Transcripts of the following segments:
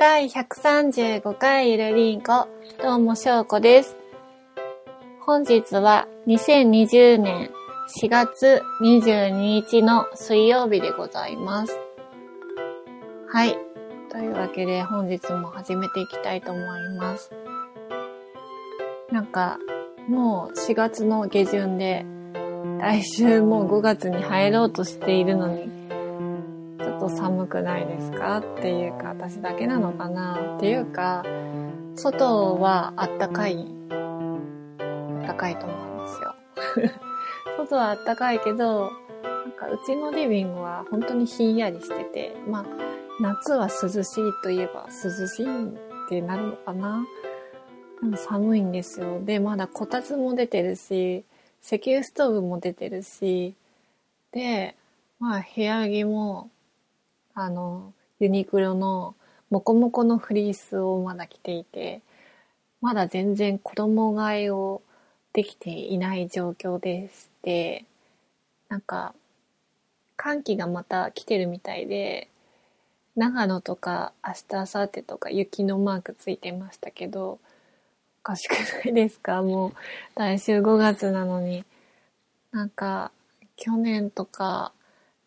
第135回ゆるりんこ、どうもしょうこです。本日は2020年4月22日の水曜日でございます。はい。というわけで本日も始めていきたいと思います。なんか、もう4月の下旬で、来週もう5月に入ろうとしているのに、ちょっと寒くないですかっていうか、私だけなのかなっていうか、外はあったかいと思うんですよ。外はあったかいけど、なんかうちのリビングは本当にひんやりしてて、まあ夏は涼しいといえば涼しいってなるのかな。でも寒いんですよ。で、まだこたつも出てるし、石油ストーブも出てるし、で、まあ部屋着もユニクロのモコモコのフリースをまだ着ていて、まだ全然衣替えをできていない状況でして、なんか寒気がまた来てるみたいで、長野とか明日明後日とか雪のマークついてましたけど、おかしくないですか？もう来週5月なのに。なんか去年とか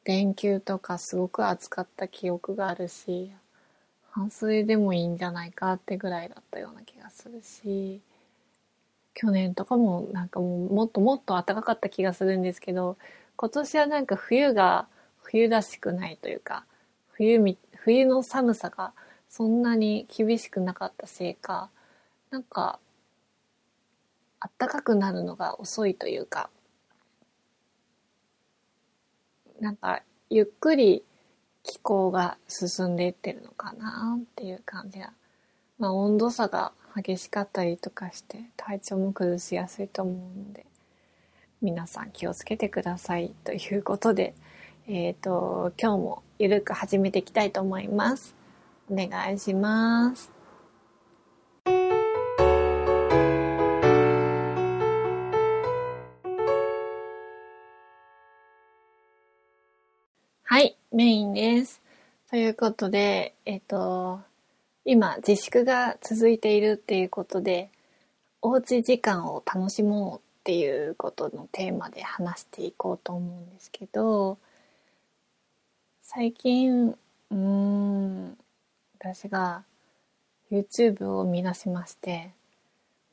連休とかすごく暑かった記憶があるし、半袖でもいいんじゃないかってぐらいだったような気がするし、去年とかもなんかもっと暖かかった気がするんですけど、今年はなんか冬が冬らしくないというか、冬の寒さがそんなに厳しくなかったせいか、なんか暖かくなるのが遅いというか、なんかゆっくり気候が進んでいってるのかなっていう感じが、まあ温度差が激しかったりとかして体調も崩しやすいと思うので、皆さん気をつけてくださいということで、今日もゆるく始めていきたいと思います。お願いします。はい、メインです。ということで、今自粛が続いているっていうことで、おうち時間を楽しもうっていうことのテーマで話していこうと思うんですけど、最近私が YouTube を見出しまして、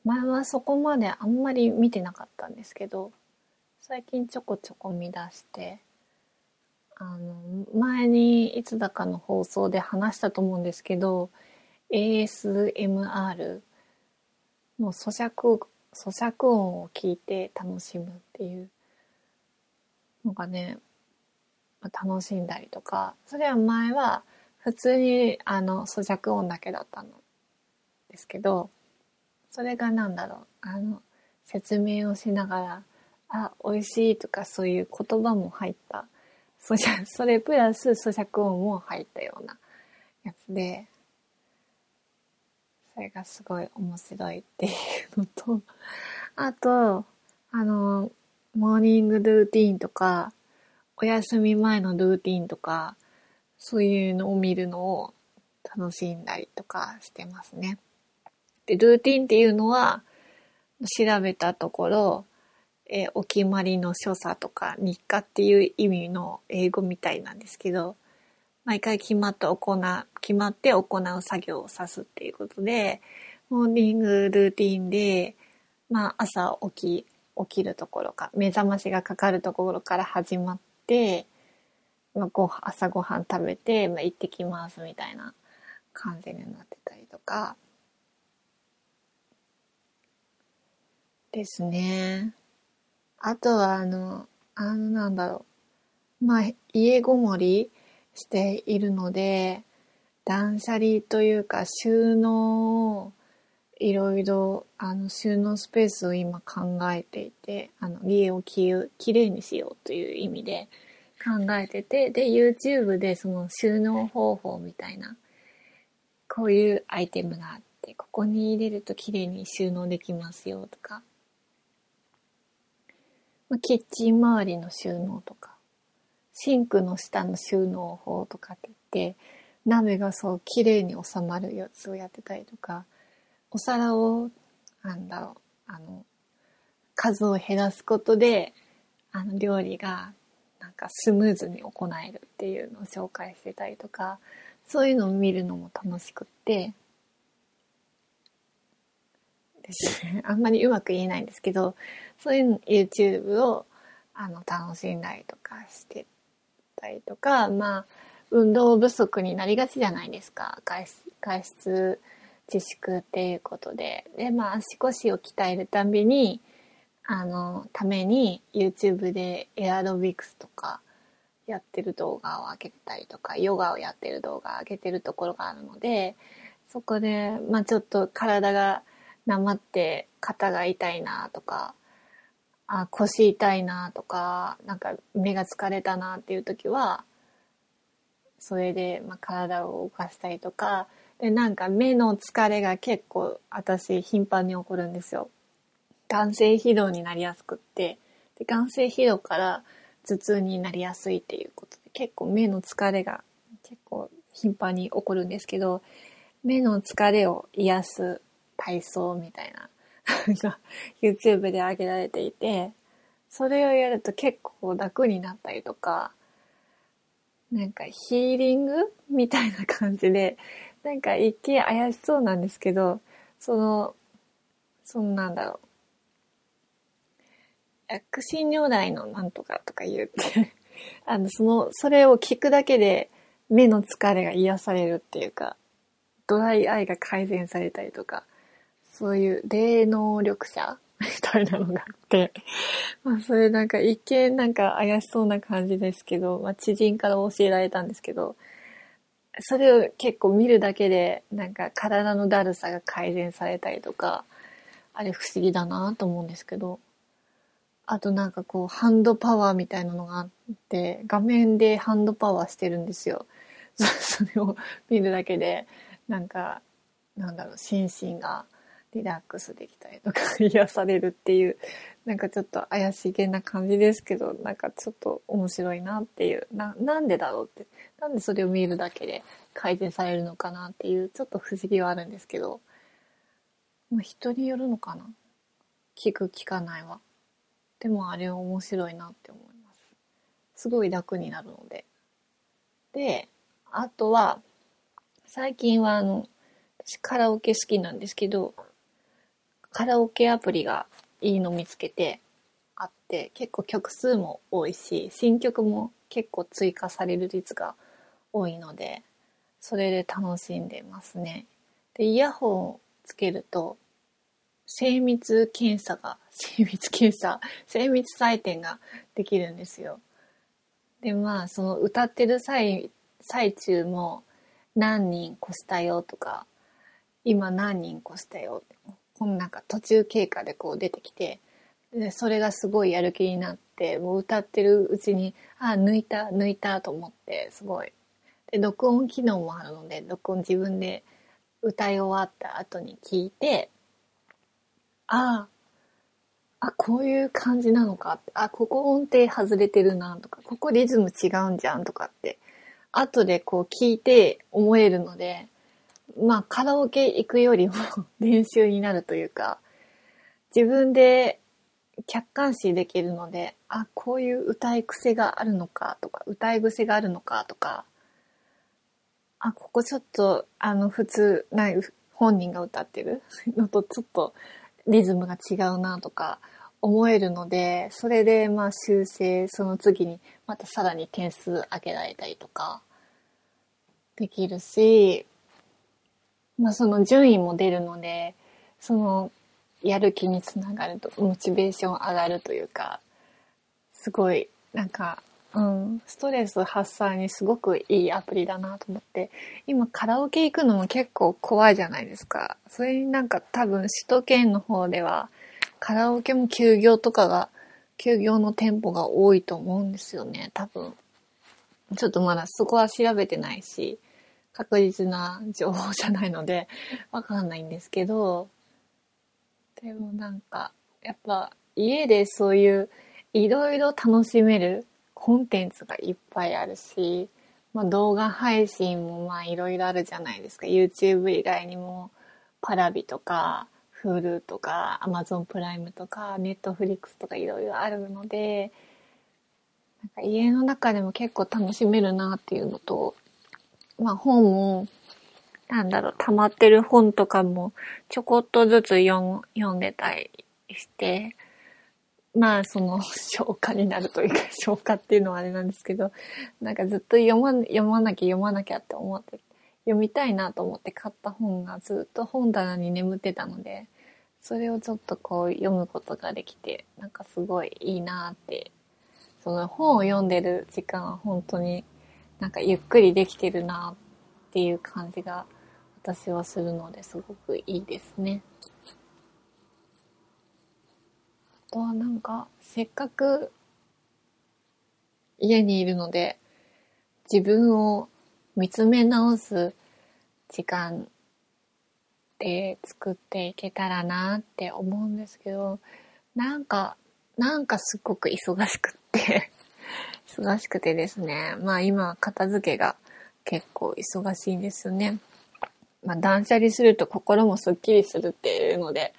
前はそこまであんまり見てなかったんですけど、最近ちょこちょこ見出して、前にいつだかの放送で話したと思うんですけど、 ASMR の咀嚼音を聞いて楽しむっていうのがね、楽しんだりとか、それは前は普通に咀嚼音だけだったんですけど、それがなんだろう、説明をしながら、あ、美味しいとかそういう言葉も入った、それプラス咀嚼音も入ったようなやつで、それがすごい面白いっていうのと、あとモーニングルーティーンとかお休み前のルーティーンとか、そういうのを見るのを楽しんだりとかしてますね。で、ルーティーンっていうのは調べたところ、お決まりの所作とか日課っていう意味の英語みたいなんですけど、毎回決まって行う作業を指すっていうことで、モーニングルーティーンで、まあ朝起きるところか、目覚ましがかかるところから始まって、まあ、朝ごはん食べて、まあ、行ってきますみたいな感じになってたりとかですね。あとはなんだろう、まあ家ごもりしているので、断捨離というか収納をいろいろ収納スペースを今考えていて、家をきれいにしようという意味で考えてて、で YouTube でその収納方法みたいな、こういうアイテムがあってここに入れるときれいに収納できますよとか、キッチン周りの収納とか、シンクの下の収納法とかって言って、鍋がそう綺麗に収まるやつをやってたりとか、お皿を数を減らすことで料理がなんかスムーズに行えるっていうのを紹介してたりとか、そういうのを見るのも楽しくってですね。あんまりうまく言えないんですけど、そういう YouTube を楽しんだりとかしてたりとか、まあ運動不足になりがちじゃないですか、外出自粛っていうことで。で、まあ足腰を鍛えるたびにために YouTube でエアロビクスとかやってる動画を上げてたりとか、ヨガをやってる動画を上げてるところがあるので、そこでまあちょっと体がなまって肩が痛いなとか、腰痛いなとか、なんか目が疲れたなっていう時はそれでまあ体を動かしたりとかで、なんか目の疲れが結構私頻繁に起こるんですよ。眼性疲労になりやすくって、で眼性疲労から頭痛になりやすいっていうことで、結構目の疲れが結構頻繁に起こるんですけど、目の疲れを癒す体操みたいなYouTube で上げられていて、それをやると結構楽になったりとか、なんかヒーリングみたいな感じで、なんか一見怪しそうなんですけど、なんだろう、薬師如来のなんとかとか言うってそれを聞くだけで目の疲れが癒されるっていうか、ドライアイが改善されたりとか、そういう霊能力者みたいなのがあってまあそれなんか一見なんか怪しそうな感じですけど、まあ、知人から教えられたんですけど、それを結構見るだけでなんか体のだるさが改善されたりとか、あれ不思議だなと思うんですけど、あとなんかこうハンドパワーみたいなのがあって、画面でハンドパワーしてるんですよ。それを見るだけでなんかなんだろう、心身がリラックスできたりとか癒されるっていう、なんかちょっと怪しげな感じですけど、なんかちょっと面白いなっていう、なんでだろうって、なんでそれを見るだけで改善されるのかなっていう、ちょっと不思議はあるんですけど、まあ、人によるのかな、聞く聞かないは。でもあれ面白いなって思います。すごい楽になるので。で、あとは、最近は私カラオケ好きなんですけど、カラオケアプリがいいの見つけてあって、結構曲数も多いし、新曲も結構追加される率が多いので、それで楽しんでますね。で、イヤホンをつけると、精密採点ができるんですよ。で、まあその歌ってる最中も何人越したよとか、今何人越したよって、このなんか途中経過でこう出てきて、でそれがすごいやる気になって、もう歌ってるうちに抜いたと思ってすごい。で、録音機能もあるので、録音自分で歌い終わった後に聞いて。こういう感じなのかって、ここ音程外れてるなとか、ここリズム違うんじゃんとかって後でこう聞いて思えるので、まあカラオケ行くよりも練習になるというか、自分で客観視できるので、こういう歌い癖があるのかとか、ここちょっと普通ない本人が歌ってるのとちょっとリズムが違うなとか思えるので、それでまあ修正、その次にまたさらに点数上げられたりとかできるし、まあその順位も出るので、そのやる気につながると、モチベーション上がるというか、すごいなんか、ストレス発散にすごくいいアプリだなと思って、今カラオケ行くのも結構怖いじゃないですか。それになんか多分首都圏の方ではカラオケも休業の店舗が多いと思うんですよね、多分。ちょっとまだそこは調べてないし、確実な情報じゃないのでわかんないんですけど、でもなんかやっぱ家でそういういろいろ楽しめるコンテンツがいっぱいあるし、まあ、動画配信もまあいろいろあるじゃないですか。 YouTube 以外にもパラビとか Hulu とか Amazon プライムとか Netflix とかいろいろあるので、なんか家の中でも結構楽しめるなっていうのと、まあ本もなんだろう、溜まってる本とかもちょこっとずつ読んでたりして、まあその消化になるというか、消化っていうのはあれなんですけど、なんかずっと読まなきゃって思って、読みたいなと思って買った本がずっと本棚に眠ってたので、それをちょっとこう読むことができて、なんかすごいいいなって、その本を読んでる時間は本当になんかゆっくりできてるなっていう感じが私はするので、すごくいいですね。あとはなんかせっかく家にいるので自分を見つめ直す時間で作っていけたらなって思うんですけど、なんかすごく忙しくてですね。まあ今片付けが結構忙しいんですよね。まあ断捨離すると心もすっきりするっていうので、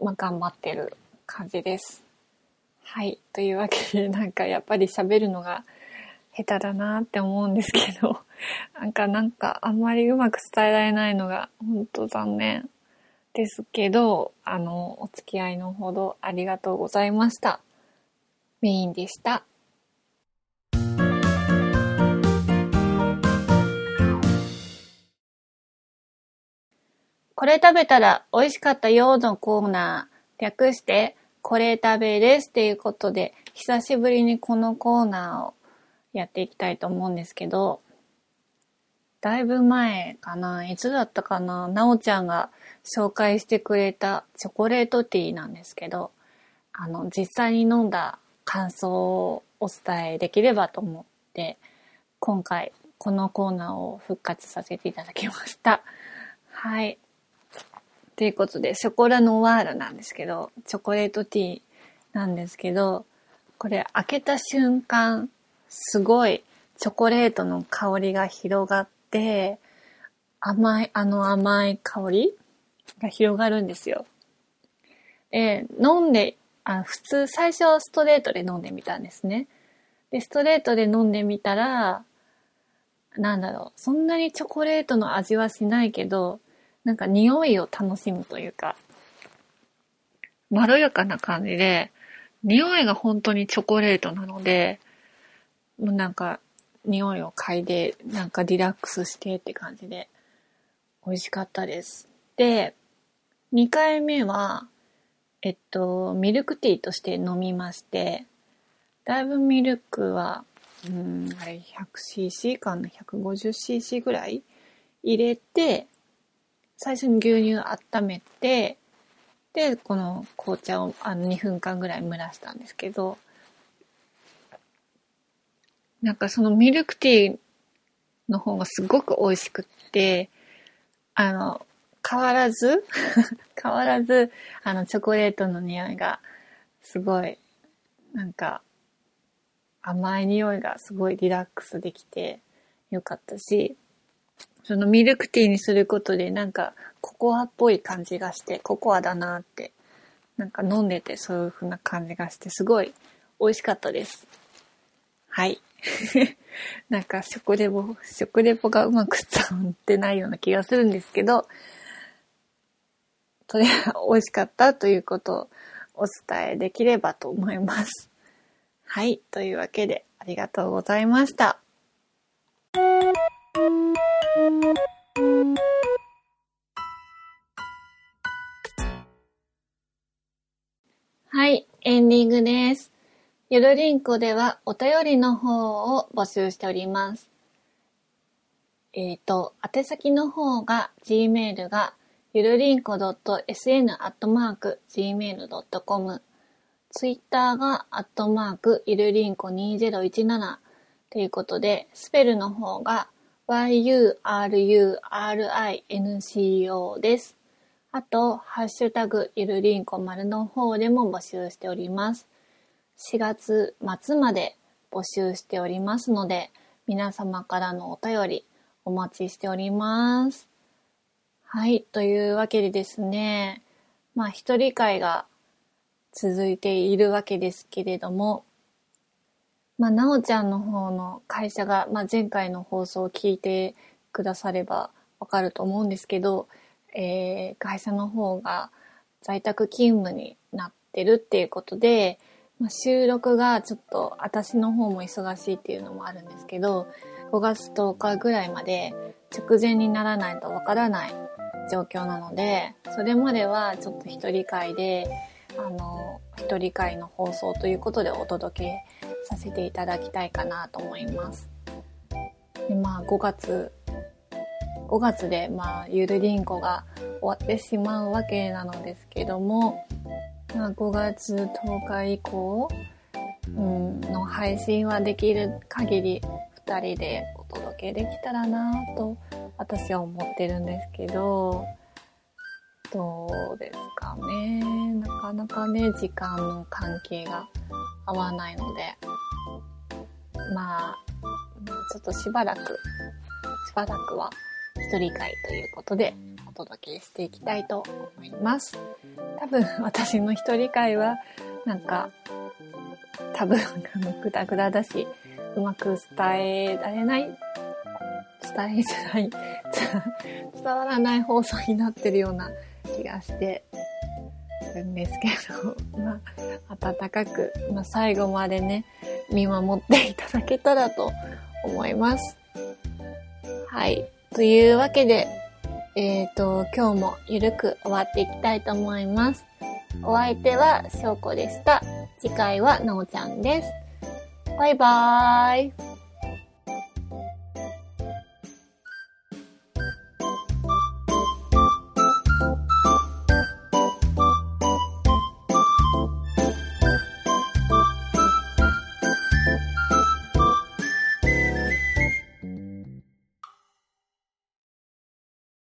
まあ頑張ってる感じです。はい。というわけで、なんかやっぱり喋るのが下手だなって思うんですけど、なんかあんまりうまく伝えられないのが本当残念ですけど、お付き合いのほどありがとうございました。メインでした。これ食べたら美味しかったよのコーナー、略してこれ食べですということで、久しぶりにこのコーナーをやっていきたいと思うんですけど、だいぶ前かな、いつだったかな、なおちゃんが紹介してくれたチョコレートティーなんですけど、実際に飲んだ感想をお伝えできればと思って、今回このコーナーを復活させていただきました。はい。ということで、ショコラノワールなんですけど、チョコレートティーなんですけど、これ開けた瞬間、すごいチョコレートの香りが広がって、甘い香りが広がるんですよ。飲んで、普通最初はストレートで飲んでみたんですね。で、ストレートで飲んでみたら、なんだろう、そんなにチョコレートの味はしないけど、なんか匂いを楽しむというか、まろやかな感じで、匂いが本当にチョコレートなので、もうなんか匂いを嗅いで、なんかリラックスしてって感じで、美味しかったです。で、2回目は、ミルクティーとして飲みまして、だいぶミルクは、あれ 100cc かな 150cc ぐらい入れて、最初に牛乳温めて、で、この紅茶を2分間ぐらい蒸らしたんですけど、なんかそのミルクティーの方がすごく美味しくって、変わらず、チョコレートの匂いが、すごい、なんか、甘い匂いがすごいリラックスできてよかったし、そのミルクティーにすることでなんかココアっぽい感じがして、ココアだなって、なんか飲んでてそういう風な感じがして、すごい美味しかったです。はいなんか食レポがうまく伝わってないような気がするんですけど、とりあえず美味しかったということをお伝えできればと思います。はい。というわけでありがとうございました。はい、エンディングです。ゆるりんこではお便りの方を募集しております。宛先の方が Gmail がゆるりんこ .sn@gmail.com、 Twitter が@ゆるりんこ2017ということで、スペルの方がyurinco です。あと、ハッシュタグゆるりんこ丸の方でも募集しております。4月末まで募集しておりますので、皆様からのお便りお待ちしております。はい、というわけでですね、一人会が続いているわけですけれども、なおちゃんの方の会社が、前回の放送を聞いてくださればわかると思うんですけど、会社の方が在宅勤務になってるっていうことで、収録がちょっと私の方も忙しいっていうのもあるんですけど、5月10日ぐらいまで直前にならないとわからない状況なので、それまではちょっと一人会で、一人会の放送ということでお届けさせていただきたいかなと思います。で、5月で、ゆるりんこが終わってしまうわけなのですけども、5月10日以降、の配信はできる限り2人でお届けできたらなと私は思ってるんですけど、どうですかね。なかなかね、時間の関係が合わないので、ちょっとしばらくは一人会ということでお届けしていきたいと思います。多分私の一人会はグダグダだし、うまく伝えづらい伝わらない放送になってるような気がしてるんですけど、温かく、最後までね見守っていただけたらと思います。はい。というわけで、今日もゆるく終わっていきたいと思います。お相手はしょうこでした。次回はなおちゃんです。バイバーイ。